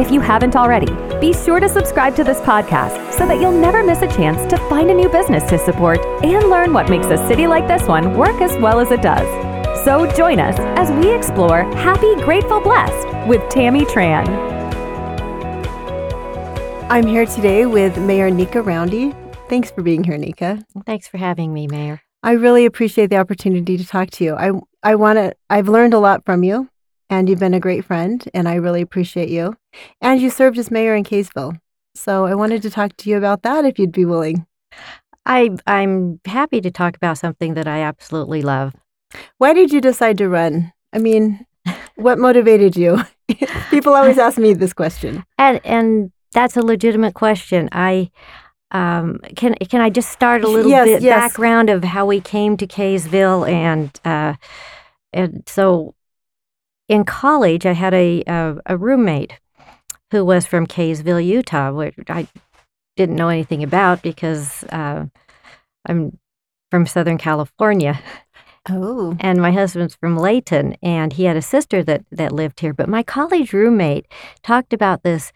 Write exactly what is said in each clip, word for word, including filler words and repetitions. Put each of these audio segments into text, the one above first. If you haven't already, be sure to subscribe to this podcast so that you'll never miss a chance to find a new business to support and learn what makes a city like this one work as well as it does. So join us as we explore Happy, Grateful, Blessed with Tammy Tran. I'm here today with Mayor Nika Roundy. Thanks for being here, Nika. Thanks for having me, Mayor. I really appreciate the opportunity to talk to you. I I want to. I've learned a lot from you, and you've been a great friend, and I really appreciate you. And you served as mayor in Kaysville, so I wanted to talk to you about that if you'd be willing. I I'm happy to talk about something that I absolutely love. Why did you decide to run? I mean, what motivated you? People always ask me this question. And and. That's a legitimate question. I um, can can I just start a little yes, bit yes. background of how we came to Kaysville, and uh, and so in college I had a, a a roommate who was from Kaysville, Utah, which I didn't know anything about because uh, I'm from Southern California. Oh, and my husband's from Layton, and he had a sister that that lived here. But my college roommate talked about this.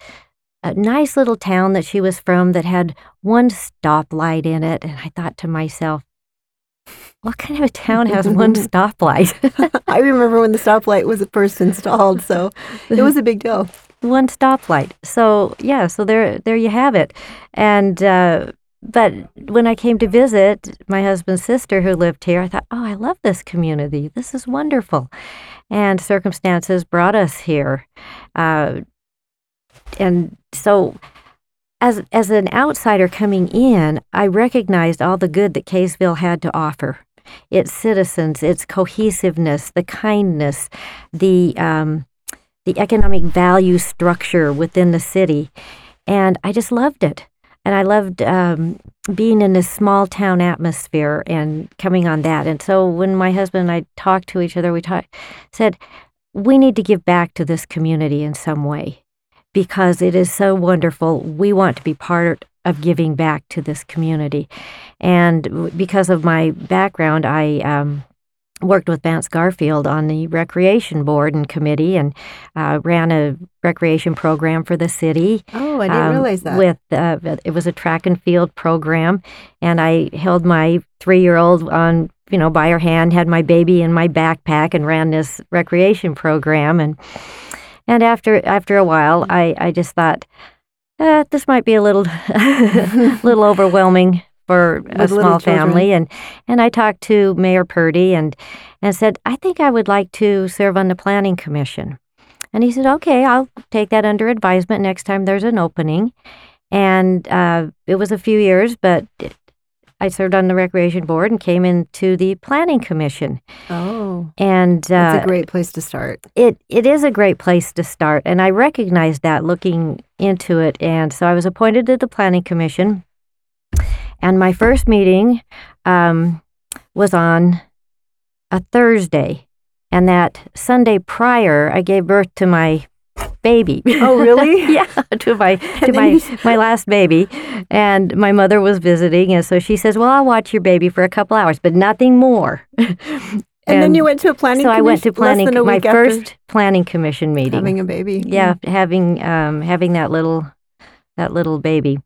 A nice little town that she was from that had one stoplight in it. And I thought to myself, what kind of a town has one stoplight? I remember when the stoplight was first installed, so it was a big deal. One stoplight. So, yeah, so there there you have it. And uh, but when I came to visit my husband's sister who lived here, I thought, oh, I love this community. This is wonderful. And circumstances brought us here. Uh And so as as an outsider coming in, I recognized all the good that Kaysville had to offer. Its citizens, its cohesiveness, the kindness, the um, the economic value structure within the city. And I just loved it. And I loved um, being in this small town atmosphere and coming on that. And so when my husband and I talked to each other, we talked, said, we need to give back to this community in some way. Because it is so wonderful, we want to be part of giving back to this community. And because of my background, I um, worked with Vance Garfield on the recreation board and committee, and uh, ran a recreation program for the city. Oh, I didn't um, realize that. With uh, it was a track and field program, and I held my three-year-old on, you know, by her hand, had my baby in my backpack, and ran this recreation program. And. And after after a while, I, I just thought, eh, this might be a little little overwhelming for With a small family. And and I talked to Mayor Purdy and, and said, I think I would like to serve on the Planning Commission. And he said, okay, I'll take that under advisement next time there's an opening. And uh, it was a few years, but it, I served on the Recreation Board and came into the Planning Commission. Oh, and uh, that's a great place to start. It It is a great place to start, and I recognized that looking into it. And so I was appointed to the Planning Commission, and my first meeting um, was on a Thursday, and that Sunday prior, I gave birth to my baby. Oh, really? Yeah, to my to my, my last baby. And my mother was visiting, and so she says, well, I'll watch your baby for a couple hours, but nothing more. and, and then you went to a planning so commission? So I went to planning, less than a week my after first planning commission meeting. Having a baby. Yeah, yeah. having um, having that little that little baby.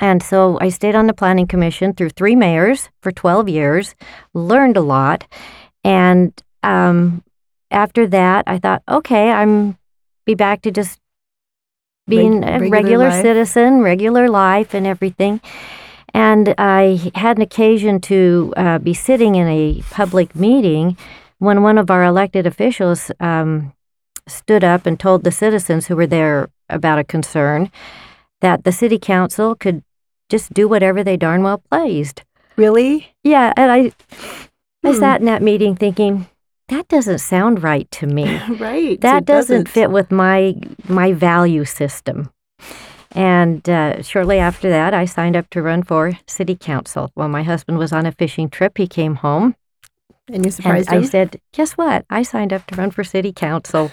And so I stayed on the planning commission through three mayors for twelve years, learned a lot. And um, after that, I thought, okay, I'm be back to just being Reg- a regular life. citizen, regular life and everything. And I had an occasion to uh, be sitting in a public meeting when one of our elected officials um, stood up and told the citizens who were there about a concern that the city council could just do whatever they darn well pleased. Really? Yeah. And I, hmm. I sat in that meeting thinking, that doesn't sound right to me. Right. That doesn't, doesn't fit with my my value system. And uh, shortly after that, I signed up to run for city council. While my husband was on a fishing trip, he came home. And you surprised and him? I said, guess what? I signed up to run for city council.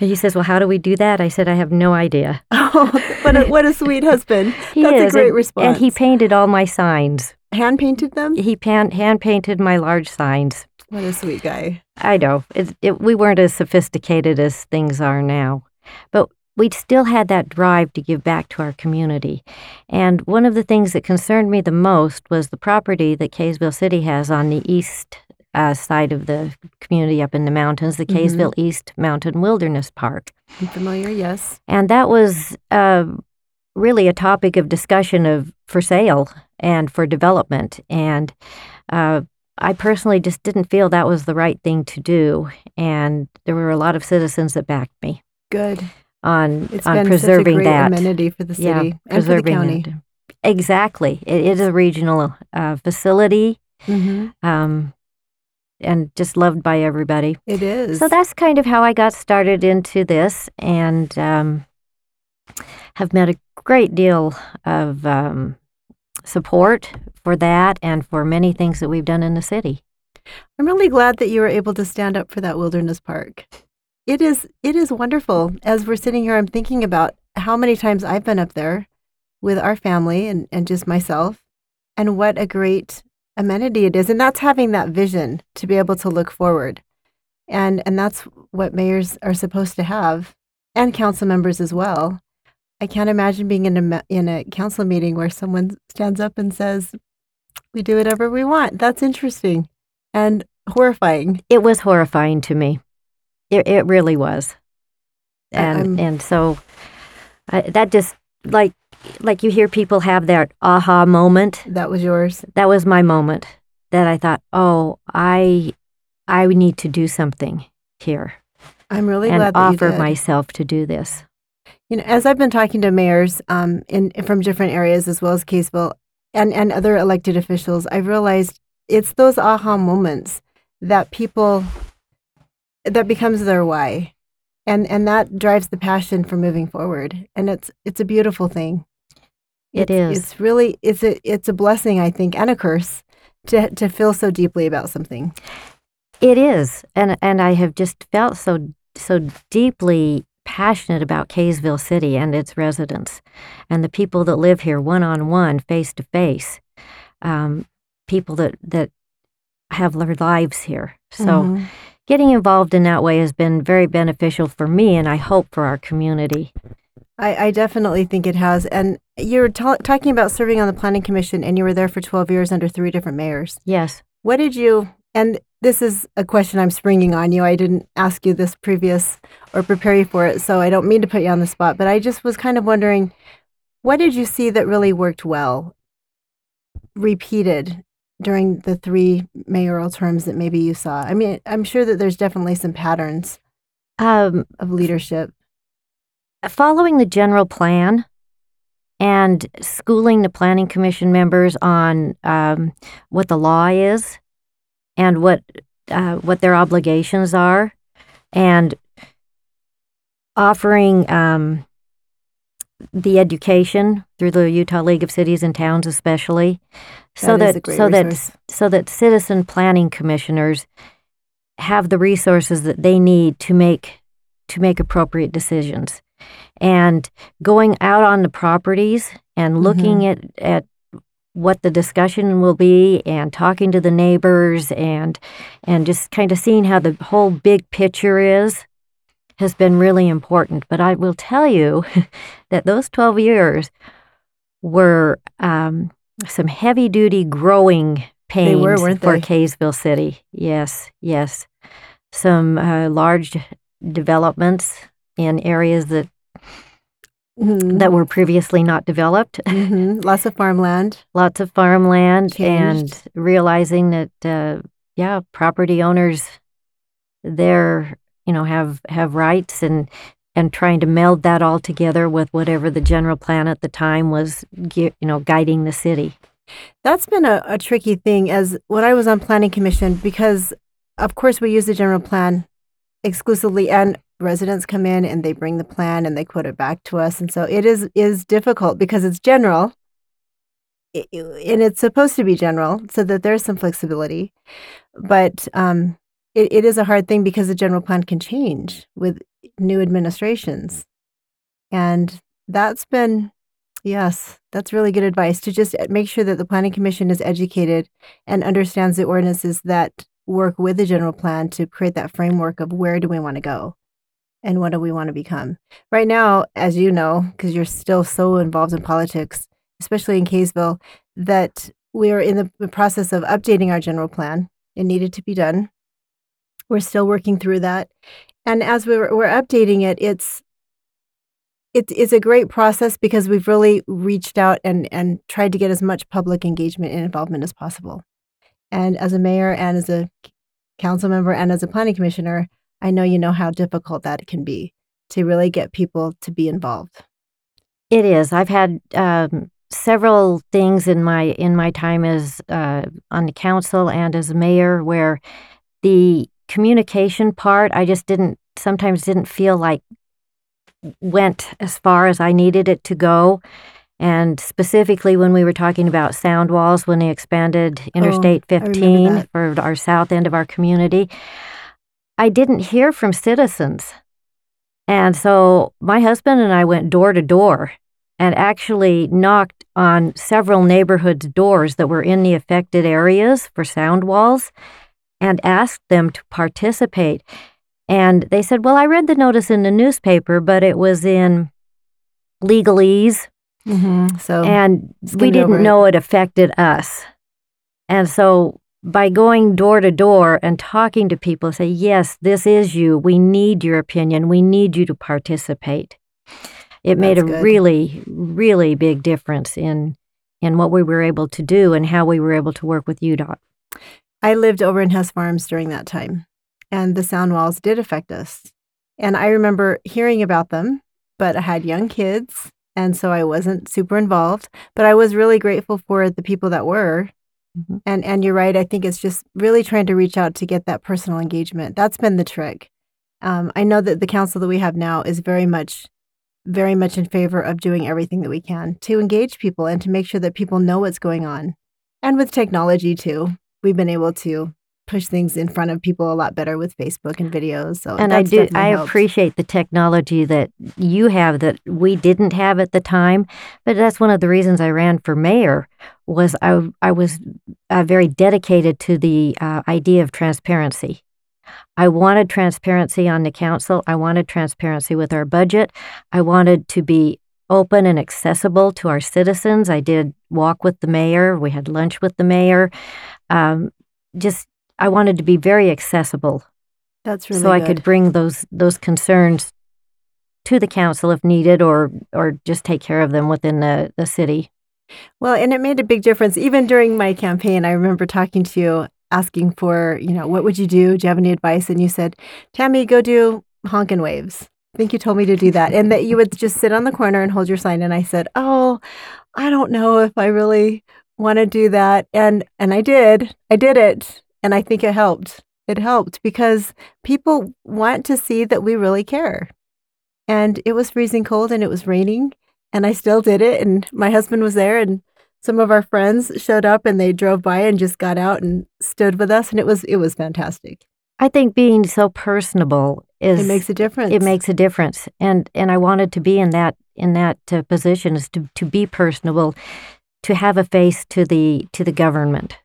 And he says, well, how do we do that? I said, I have no idea. Oh, what a, what a sweet husband. He That's is, a great and, response. And he painted all my signs. Hand-painted them? He pan- hand-painted my large signs. What a sweet guy. I know. It, it, we weren't as sophisticated as things are now. But we still had that drive to give back to our community. And one of the things that concerned me the most was the property that Kaysville City has on the east Uh, side of the community up in the mountains, the Kaysville mm-hmm. East Mountain Wilderness Park. I'm familiar, yes. And that was uh, really a topic of discussion of for sale and for development. And uh, I personally just didn't feel that was the right thing to do. And there were a lot of citizens that backed me. Good. On, it's on been preserving such a great that. Amenity for the city yeah, and preserving for the county. It. Exactly. It is a regional uh, facility. Mm-hmm. Um, and just loved by everybody. It is. So that's kind of how I got started into this, and um, have met a great deal of um, support for that and for many things that we've done in the city. I'm really glad that you were able to stand up for that wilderness park. It is, it is wonderful. As we're sitting here, I'm thinking about how many times I've been up there with our family and, and just myself, and what a great amenity it is, and that's having that vision to be able to look forward, and and that's what mayors are supposed to have, and council members as well. I can't imagine being in a in a council meeting where someone stands up and says, "We do whatever we want." That's interesting and horrifying. It was horrifying to me. It it really was, and I'm, and so I, that just like. Like you hear people have that aha moment. That was yours. That was my moment that I thought, oh, I I need to do something here. I'm really glad that you did. And offer myself to do this. You know, as I've been talking to mayors um, in from different areas as well as Kaysville and, and other elected officials, I've realized it's those aha moments that people, that becomes their why. And and that drives the passion for moving forward, and it's it's a beautiful thing. It's, it is. It's really it's a it's a blessing, I think, and a curse to to feel so deeply about something. It is, and and I have just felt so so deeply passionate about Kaysville City and its residents, and the people that live here, one on one, face to face, people that that have their lives here. So. Mm-hmm. Getting involved in that way has been very beneficial for me, and I hope for our community. I, I definitely think it has. And you were ta- talking about serving on the Planning Commission, and you were there for twelve years under three different mayors. Yes. What did you, and this is a question I'm springing on you. I didn't ask you this previous or prepare you for it, so I don't mean to put you on the spot, but I just was kind of wondering, what did you see that really worked well, repeated during the three mayoral terms that maybe you saw? I mean, I'm sure that there's definitely some patterns um, of leadership. Following the general plan and schooling the Planning Commission members on um, what the law is and what uh, what their obligations are, and offering um, the education through the Utah League of Cities and Towns especially, so that, that so resource. that so that citizen planning commissioners have the resources that they need to make to make appropriate decisions, and going out on the properties and looking mm-hmm. at, at what the discussion will be, and talking to the neighbors, and and just kind of seeing how the whole big picture is has been really important. But I will tell you that those twelve years were um, some heavy-duty growing pains they were, weren't for they? Kaysville City. Yes, yes. Some uh, large developments in areas that mm-hmm. that were previously not developed. Mm-hmm. Lots of farmland. Lots of farmland. Changed. And realizing that, uh, yeah, property owners, they're... you know, have, have rights, and and trying to meld that all together with whatever the general plan at the time was, you know, guiding the city. That's been a, a tricky thing as when I was on Planning Commission, because, of course, we use the general plan exclusively, and residents come in and they bring the plan and they quote it back to us. And so it is is difficult because it's general it, and it's supposed to be general so that there's some flexibility. But um, it, it is a hard thing because the general plan can change with new administrations. And that's been, yes, that's really good advice to just make sure that the Planning Commission is educated and understands the ordinances that work with the general plan to create that framework of where do we want to go and what do we want to become. Right now, as you know, because you're still so involved in politics, especially in Kaysville, that we are in the process of updating our general plan. It needed to be done. We're still working through that. And as we're, we're updating it, it's It, it's a great process because we've really reached out and, and tried to get as much public engagement and involvement as possible. And as a mayor and as a council member and as a planning commissioner, I know you know how difficult that can be to really get people to be involved. It is. I've had um, several things in my in my time as uh, on the council and as a mayor where the communication part, I just didn't sometimes didn't feel like went as far as I needed it to go. And specifically when we were talking about sound walls, when they expanded Interstate oh, fifteen for our south end of our community, I didn't hear from citizens. And so my husband and I went door to door and actually knocked on several neighborhoods' doors that were in the affected areas for sound walls and asked them to participate. And they said, well, I read the notice in the newspaper, but it was in legalese, mm-hmm. so and we didn't know it. it affected us. And so by going door to door and talking to people, say, yes, this is you. We need your opinion. We need you to participate. It That's made a good. really, really big difference in in what we were able to do and how we were able to work with U D O T. I lived over in Hess Farms during that time. And the sound walls did affect us. And I remember hearing about them, but I had young kids, and so I wasn't super involved. But I was really grateful for the people that were. Mm-hmm. And and you're right, I think it's just really trying to reach out to get that personal engagement. That's been the trick. Um, I know that the council that we have now is very much, very much in favor of doing everything that we can to engage people and to make sure that people know what's going on. And with technology, too, we've been able to push things in front of people a lot better with Facebook and videos. So and I do, I helps. appreciate the technology that you have that we didn't have at the time. But that's one of the reasons I ran for mayor was I I was uh, very dedicated to the uh, idea of transparency. I wanted transparency on the council. I wanted transparency with our budget. I wanted to be open and accessible to our citizens. I did walk with the mayor. We had lunch with the mayor. Um, just I wanted to be very accessible. That's really so I good. could bring those those concerns to the council if needed or or just take care of them within the, the city. Well, and it made a big difference. Even during my campaign, I remember talking to you, asking for, you know, what would you do? Do you have any advice? And you said, Tammy, go do honkin' waves. I think you told me to do that. And that you would just sit on the corner and hold your sign. And I said, oh, I don't know if I really want to do that. And and I did. I did it. And I think it helped. It helped because people want to see that we really care. And it was freezing cold and it was raining and I still did it. And my husband was there and some of our friends showed up and they drove by and just got out and stood with us. And it was it was fantastic. I think being so personable is it makes a difference. It makes a difference. And and I wanted to be in that in that uh, position is to, to be personable, to have a face to the to the government.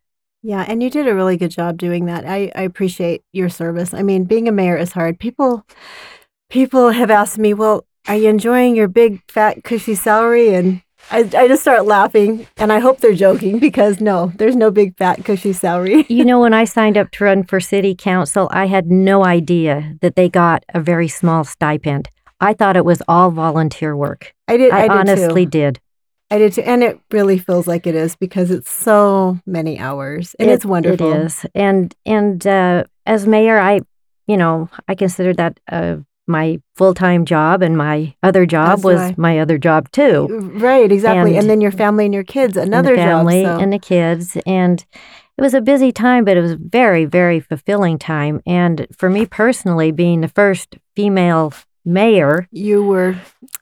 Yeah, and you did a really good job doing that. I, I appreciate your service. I mean, being a mayor is hard. People people have asked me, well, are you enjoying your big, fat, cushy salary? And I, I just start laughing, and I hope they're joking because, no, there's no big, fat, cushy salary. You know, when I signed up to run for city council, I had no idea that they got a very small stipend. I thought it was all volunteer work. I did. I, I did honestly too. did. I did too, and it really feels like it is because it's so many hours, and it, it's wonderful. It is, and and uh, as mayor, I, you know, I considered that uh, my full-time job, and my other job That's was right. my other job too. Right, exactly, and, and then your family and your kids, another and the family job, so. and the kids, and it was a busy time, but it was a very, very fulfilling time. And for me personally, being the first female mayor. You were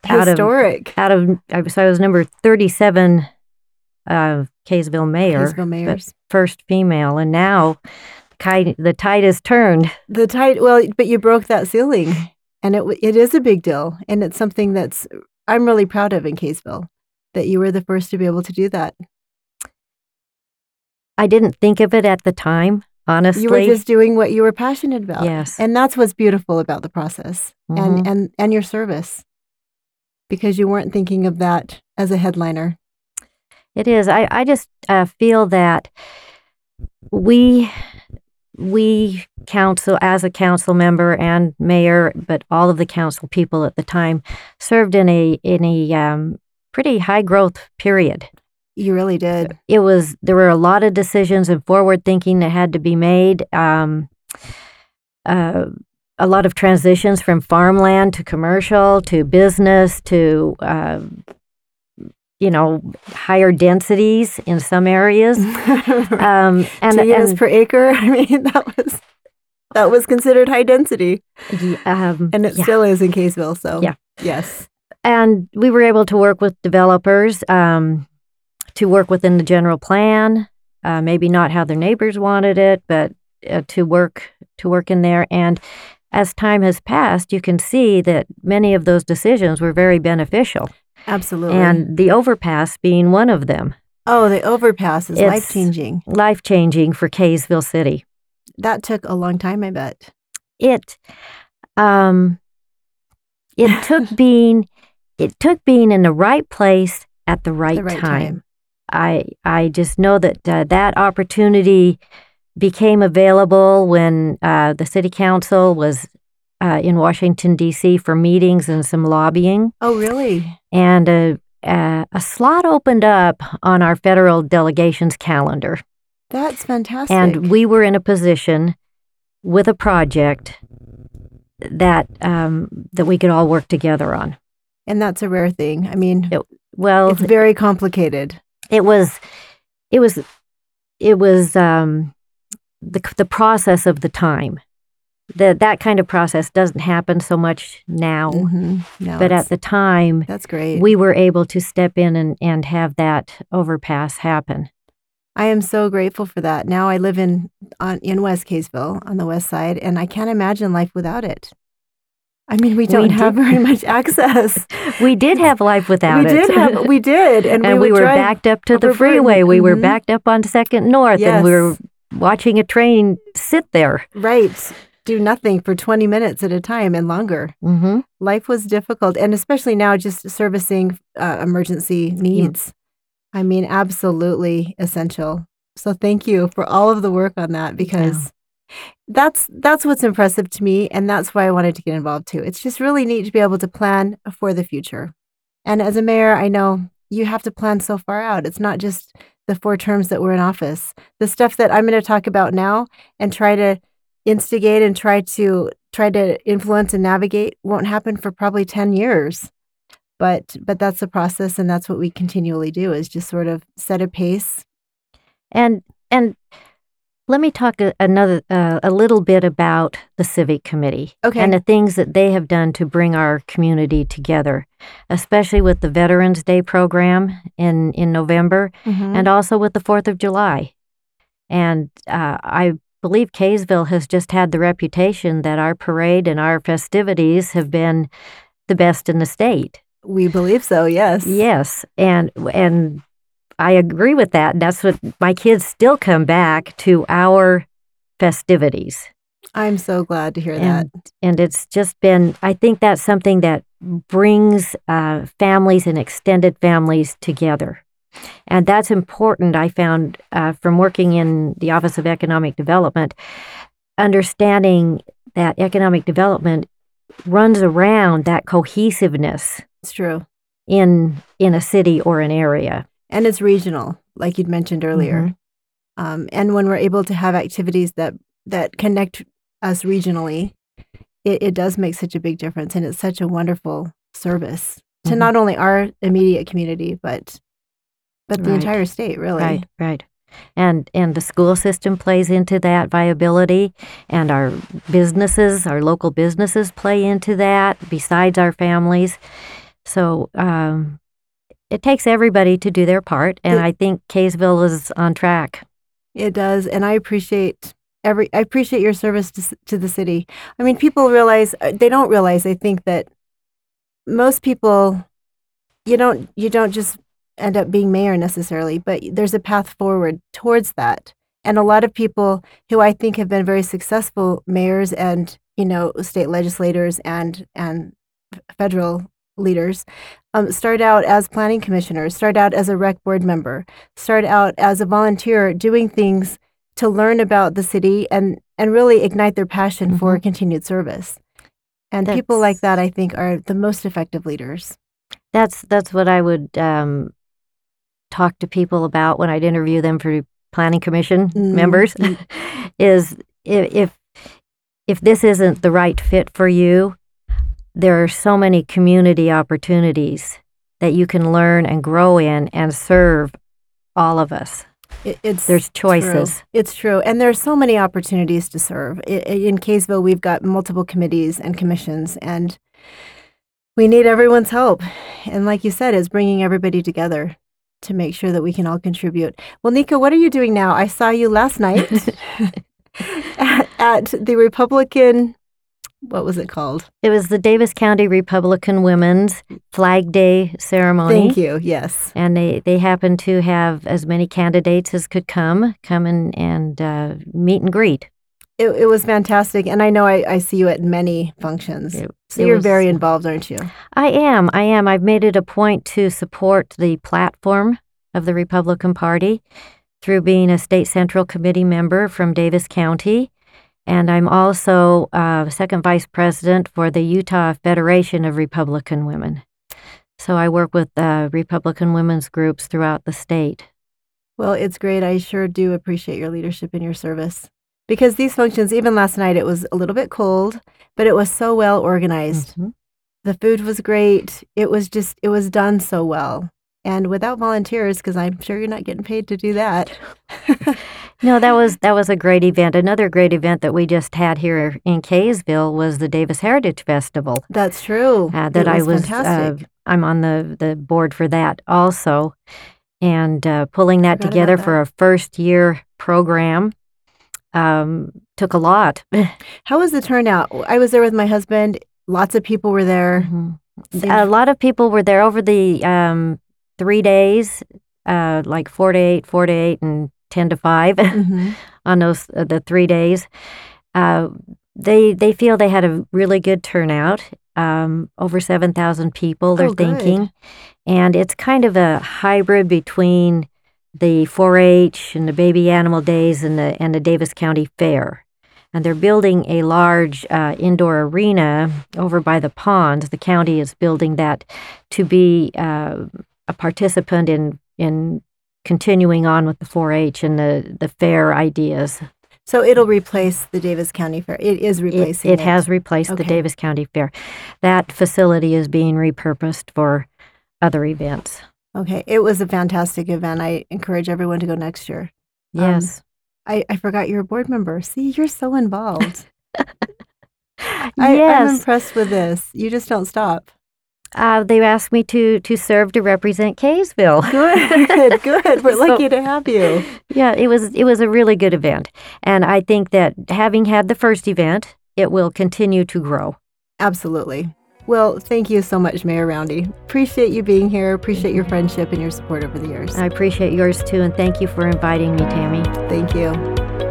historic. Out of, out of so I was number thirty-seven uh, Kaysville mayor. Kaysville mayors. First female. And now the tide has turned. The tide, well, but you broke that ceiling. And it it is a big deal. And it's something that's, I'm really proud of in Kaysville, that you were the first to be able to do that. I didn't think of it at the time, honestly. You were just doing what you were passionate about. Yes. And that's what's beautiful about the process mm-hmm. and, and, and your service, because you weren't thinking of that as a headliner. It is. I, I just uh, feel that we... We council, as a council member and mayor, but all of the council people at the time served in a in a um, pretty high growth period. You really did. It was there were a lot of decisions and forward thinking that had to be made. Um, uh, a lot of transitions from farmland to commercial to business to uh, you know, higher densities in some areas. Um, and, Two units and, per acre. I mean, that was that was considered high density. Um, and it yeah. still is in Kaysville, so yeah. yes. And we were able to work with developers um, to work within the general plan, uh, maybe not how their neighbors wanted it, but uh, to work to work in there. And as time has passed, you can see that many of those decisions were very beneficial. Absolutely. And the overpass being one of them. Oh, the overpass is it's life-changing. Life-changing for Kaysville City. That took a long time, I bet. It um it took being it took being in the right place at the right, the right time. time. I I just know that uh, that opportunity became available when uh, the city council was Uh, in Washington, D C for meetings and some lobbying. Oh, really? And a, a, a slot opened up on our federal delegation's calendar. That's fantastic. And we were in a position with a project that um, that we could all work together on. And that's a rare thing. I mean, it, well, it's very complicated. It was, it was, it was um, the the process of the time. That that kind of process doesn't happen so much now, mm-hmm. no, but at the time, that's great. We were able to step in and, and have that overpass happen. I am so grateful for that. Now I live in on in West Kaysville on the west side, and I can't imagine life without it. I mean, we don't we have did. very much access. We did have life without we it. We did have, we did, and, and we, we were backed up to the freeway. We mm-hmm. were backed up on Second North, yes. and we were watching a train sit there. Right. Do nothing for twenty minutes at a time and longer. Mm-hmm. Life was difficult, and especially now just servicing uh, emergency needs. Mm. I mean, absolutely essential. So thank you for all of the work on that, because yeah. that's that's what's impressive to me, and that's why I wanted to get involved too. It's just really neat to be able to plan for the future. And as a mayor, I know you have to plan so far out. It's not just the four terms that were in office. The stuff that I'm going to talk about now and try to instigate and try to try to influence and navigate won't happen for probably ten years. But but that's the process, and that's what we continually do, is just sort of set a pace. And and let me talk a, another uh, a little bit about the Civic Committee okay. and the things that they have done to bring our community together, especially with the Veterans Day program in, in November mm-hmm. and also with the fourth of July. And uh, I believe Kaysville has just had the reputation that our parade and our festivities have been the best in the state. We believe so, yes. Yes, and and I agree with that. That's what my kids still come back to our festivities. I'm so glad to hear and, that. And it's just been, I think that's something that brings uh, families and extended families together. And that's important, I found, uh, from working in the Office of Economic Development, understanding that economic development runs around that cohesiveness. It's true. In in a city or an area. And it's regional, like you'd mentioned earlier. Mm-hmm. Um, and when we're able to have activities that, that connect us regionally, it, it does make such a big difference. And it's such a wonderful service mm-hmm. to not only our immediate community, but... But the right. entire state, really. Right, right. And and the school system plays into that viability, and our businesses, our local businesses play into that besides our families. So um, it takes everybody to do their part, and it, I think Kaysville is on track. It does, and I appreciate every I appreciate your service to, to the city. I mean, people realize they don't realize. I think that most people, you don't you don't just end up being mayor necessarily, but there's a path forward towards that. And a lot of people who I think have been very successful mayors and, you know, state legislators and and federal leaders um, start out as planning commissioners, start out as a rec board member, start out as a volunteer doing things to learn about the city and, and really ignite their passion mm-hmm. for continued service. And that's, people like that, I think, are the most effective leaders. That's that's what I would um, talk to people about when I'd interview them for planning commission mm-hmm. members is if if this isn't the right fit for you, there are so many community opportunities that you can learn and grow in and serve all of us. It, it's There's choices. True. It's true. And there are so many opportunities to serve. I, in Kaysville, we've got multiple committees and commissions, and we need everyone's help. And like you said, it's bringing everybody together to make sure that we can all contribute. Well, Nika, what are you doing now? I saw you last night at, at the Republican, what was it called? It was the Davis County Republican Women's Flag Day ceremony. Thank you, yes. And they, they happened to have as many candidates as could come, come and, and uh, meet and greet. It, it was fantastic, and I know I, I see you at many functions. It, so it you're was, very involved, aren't you? I am. I am. I've made it a point to support the platform of the Republican Party through being a state central committee member from Davis County, and I'm also uh, second vice president for the Utah Federation of Republican Women. So I work with uh, Republican women's groups throughout the state. Well, it's great. I sure do appreciate your leadership and your service. Because these functions, even last night, it was a little bit cold, but it was so well organized. Mm-hmm. The food was great. It was just, it was done so well. And without volunteers, because I'm sure you're not getting paid to do that. No, that was that was a great event. Another great event that we just had here in Kaysville was the Davis Heritage Festival. That's true. Uh, that was I was, fantastic. Uh, I'm on the, the board for that also. And uh, pulling that together that. for a first year program. Um, took a lot. How was the turnout? I was there with my husband. Lots of people were there. Mm-hmm. A lot of people were there over the um, three days, uh, like four to eight, four to eight, and ten to five mm-hmm. on those uh, the three days. Uh, they they feel they had a really good turnout. Um, over seven thousand people. They're oh, thinking, good. And it's kind of a hybrid between the four H and the baby animal days and the and the Davis County Fair. And they're building a large uh, indoor arena over by the pond. The county is building that to be uh, a participant in in continuing on with the four H and the, the fair ideas. So it'll replace the Davis County Fair. It is replacing it. It, it. has replaced okay. the Davis County Fair. That facility is being repurposed for other events. Okay, it was a fantastic event. I encourage everyone to go next year. Yes. Um, I, I forgot you're a board member. See, you're so involved. I, yes. I'm impressed with this. You just don't stop. Uh, they asked me to to serve to represent Kaysville. Good, good. We're so lucky to have you. Yeah, it was it was a really good event. And I think that having had the first event, it will continue to grow. Absolutely. Well, thank you so much, Mayor Roundy. Appreciate you being here. Appreciate your friendship and your support over the years. I appreciate yours, too, and thank you for inviting me, Tammy. Thank you.